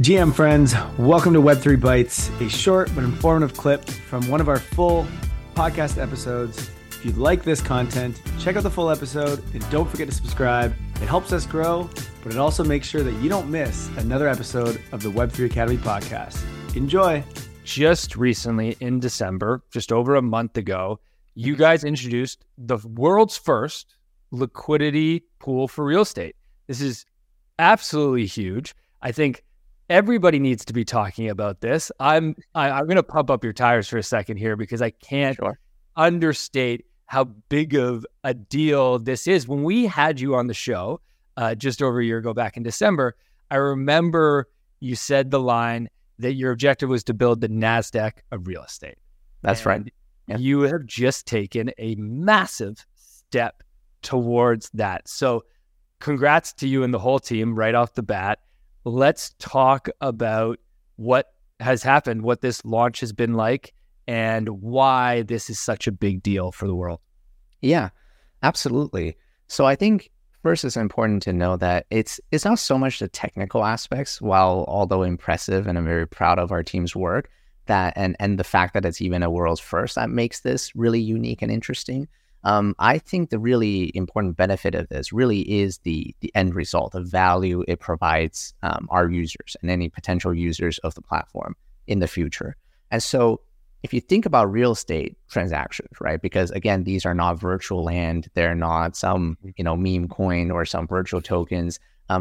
GM friends, welcome to Web3 Bites, a short but informative clip from one of our full podcast episodes. If you like this content, check out the full episode and don't forget to subscribe. It helps us grow, but it also makes sure that you don't miss another episode of the Web3 Academy podcast. Enjoy. Just recently in December, just over a month ago, you guys introduced the world's first liquidity pool for real estate. This is absolutely huge. I think everybody needs to be talking about this. I'm going to pump up your tires for a second here because I can't understate how big of a deal this is. When we had you on the show just over a year ago back in December, I remember you said the line that your objective was to build the NASDAQ of real estate. That's right. Yeah. You have just taken a massive step towards that. So congrats to you and the whole team right off the bat. Let's talk about what has happened, what this launch has been like, and why this is such a big deal for the world. Yeah, absolutely. So I think first it's important to know that it's not so much the technical aspects, although impressive, and I'm very proud of our team's work, that and the fact that it's even a world's first that makes this really unique and interesting. I think the really important benefit of this really is the end result, the value it provides our users and any potential users of the platform in the future. And so if you think about real estate transactions, right, because again, these are not virtual land. They're not some, meme coin or some virtual tokens.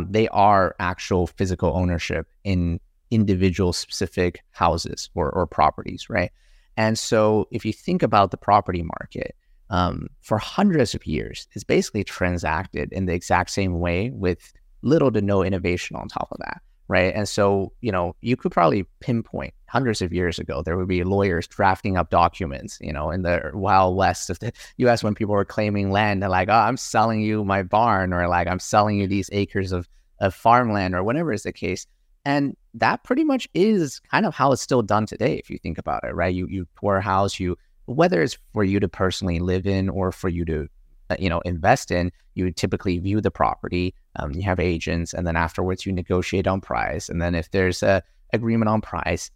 They are actual physical ownership in individual specific houses or properties, right? And so if you think about the property market, for hundreds of years, it's basically transacted in the exact same way with little to no innovation on top of that, right? And so, you could probably pinpoint hundreds of years ago, there would be lawyers drafting up documents, in the Wild West of the US when people were claiming land, they're like, oh, I'm selling you my barn, or like, I'm selling you these acres of farmland, or whatever is the case. And that pretty much is kind of how it's still done today, if you think about it, right? You pour a house, whether it's for you to personally live in or for you to, invest in, you typically view the property, you have agents, and then afterwards you negotiate on price. And then if there's an agreement on price,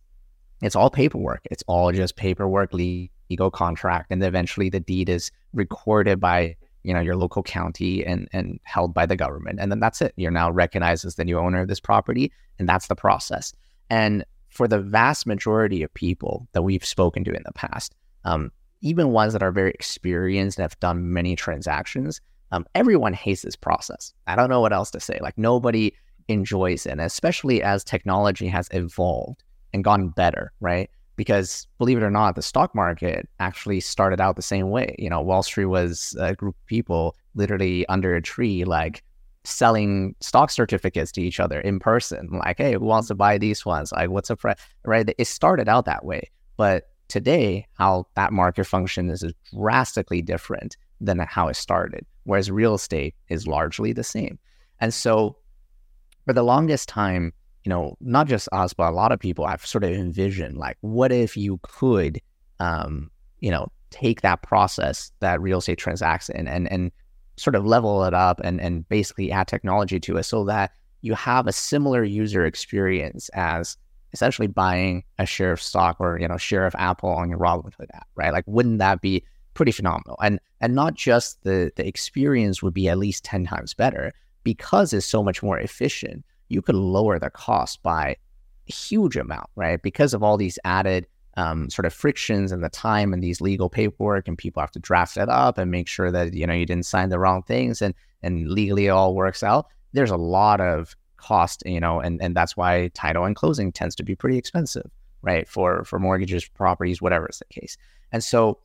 it's all paperwork. It's all just paperwork, legal contract, and eventually the deed is recorded by, your local county and held by the government. And then that's it. You're now recognized as the new owner of this property, and that's the process. And for the vast majority of people that we've spoken to in the past, even ones that are very experienced and have done many transactions, everyone hates this process. I don't know what else to say. Like, nobody enjoys it, and especially as technology has evolved and gotten better, right? Because believe it or not, the stock market actually started out the same way. Wall Street was a group of people literally under a tree, like selling stock certificates to each other in person. Like, hey, who wants to buy these ones? Like, what's the price? Right? It started out that way, but today, how that market function is drastically different than how it started, whereas real estate is largely the same. And so for the longest time, not just us, but a lot of people, I've sort of envisioned, like, what if you could, take that process that real estate transacts in and sort of level it up and basically add technology to it so that you have a similar user experience as essentially buying a share of stock or, share of Apple on your Robinhood app, right? Like, wouldn't that be pretty phenomenal? And not just the experience would be at least 10 times better because it's so much more efficient. You could lower the cost by a huge amount, right? Because of all these added sort of frictions and the time and these legal paperwork, and people have to draft it up and make sure that, you didn't sign the wrong things and legally it all works out. There's a lot of cost, and that's why title and closing tends to be pretty expensive, right? For mortgages, properties, whatever is the case. And so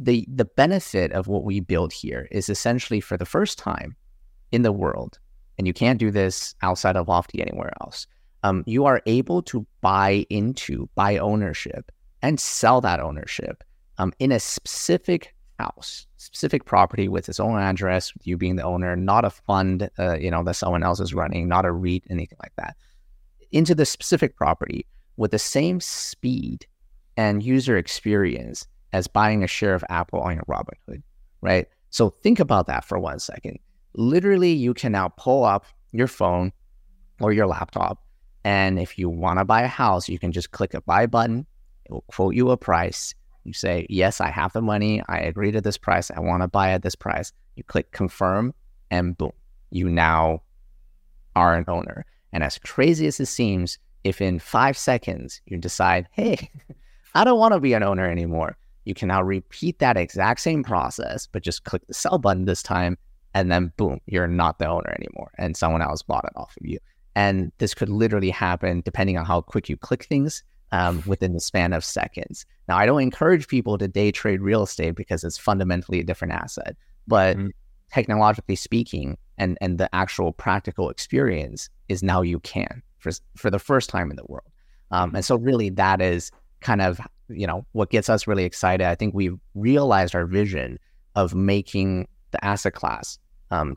the benefit of what we build here is essentially for the first time in the world, and you can't do this outside of Lofty anywhere else, you are able to buy ownership and sell that ownership in a specific house, specific property with its own address, with you being the owner, not a fund, that someone else is running, not a REIT, anything like that, into the specific property with the same speed and user experience as buying a share of Apple on your Robinhood, right? So think about that for 1 second. Literally, you can now pull up your phone or your laptop And if you want to buy a house, you can just click a buy button. It will quote you a price. You say, yes, I have the money. I agree to this price. I want to buy at this price. You click confirm and boom, you now are an owner. And as crazy as it seems, if in 5 seconds you decide, hey, I don't want to be an owner anymore, you can now repeat that exact same process, but just click the sell button this time, and then boom, you're not the owner anymore, and someone else bought it off of you. And this could literally happen, depending on how quick you click things, within the span of seconds. Now, I don't encourage people to day trade real estate because it's fundamentally a different asset, but technologically speaking, and the actual practical experience is now you can for the first time in the world. And so really that is kind of, you know, what gets us really excited. I think we've realized our vision of making the asset class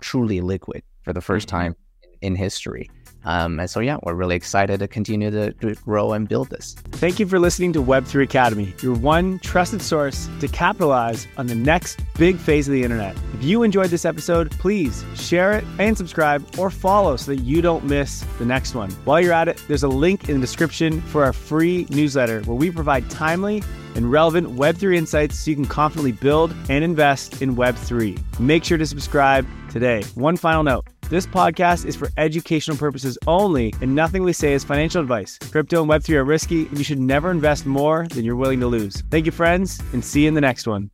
truly liquid for the first time in history. And so, yeah, we're really excited to continue to grow and build this. Thank you for listening to Web3 Academy, your one trusted source to capitalize on the next big phase of the internet. If you enjoyed this episode, please share it and subscribe or follow so that you don't miss the next one. While you're at it, there's a link in the description for our free newsletter where we provide timely and relevant Web3 insights so you can confidently build and invest in Web3. Make sure to subscribe today. One final note. This podcast is for educational purposes only, and nothing we say is financial advice. Crypto and Web3 are risky, and you should never invest more than you're willing to lose. Thank you, friends, and see you in the next one.